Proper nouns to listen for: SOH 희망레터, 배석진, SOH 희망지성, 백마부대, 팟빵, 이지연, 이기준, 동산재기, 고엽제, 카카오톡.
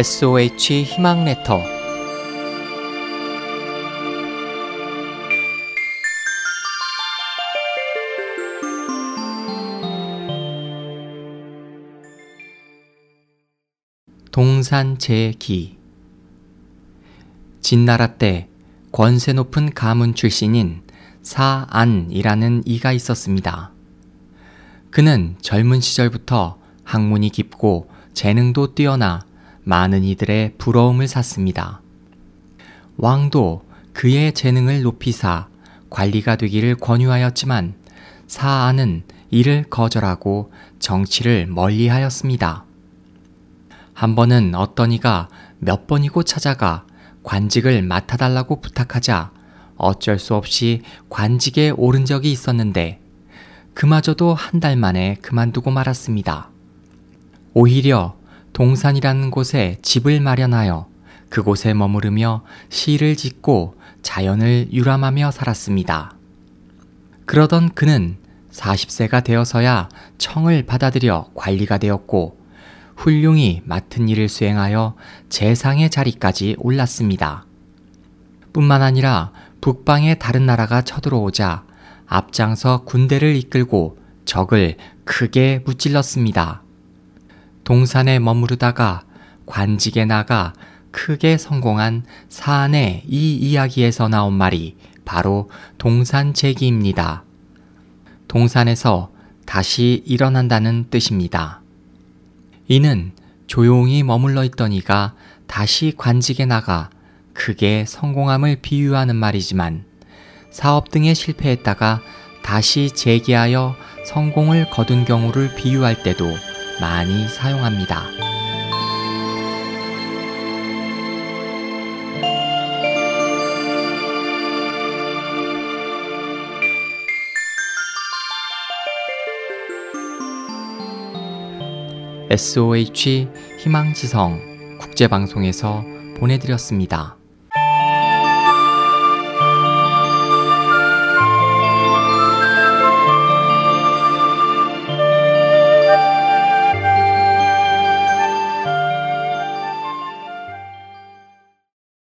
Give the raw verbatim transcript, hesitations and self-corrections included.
에스오에이치 희망레터 동산재기. 진나라 때 권세 높은 가문 출신인 사안이라는 이가 있었습니다. 그는 젊은 시절부터 학문이 깊고 재능도 뛰어나 많은 이들의 부러움을 샀습니다. 왕도 그의 재능을 높이 사 관리가 되기를 권유하였지만 사안은 이를 거절하고 정치를 멀리하였습니다. 한 번은 어떤 이가 몇 번이고 찾아가 관직을 맡아달라고 부탁하자 어쩔 수 없이 관직에 오른 적이 있었는데 그마저도 한 달 만에 그만두고 말았습니다. 오히려 동산이라는 곳에 집을 마련하여 그곳에 머무르며 시를 짓고 자연을 유람하며 살았습니다. 그러던 그는 사십 세가 되어서야 청을 받아들여 관리가 되었고 훌륭히 맡은 일을 수행하여 재상의 자리까지 올랐습니다. 뿐만 아니라 북방의 다른 나라가 쳐들어오자 앞장서 군대를 이끌고 적을 크게 무찔렀습니다. 동산에 머무르다가 관직에 나가 크게 성공한 사안의 이 이야기에서 나온 말이 바로 동산재기입니다. 동산에서 다시 일어난다는 뜻입니다. 이는 조용히 머물러 있던 이가 다시 관직에 나가 크게 성공함을 비유하는 말이지만 사업 등에 실패했다가 다시 재기하여 성공을 거둔 경우를 비유할 때도 많이 사용합니다. 에스오에이치 희망지성 국제방송에서 보내드렸습니다.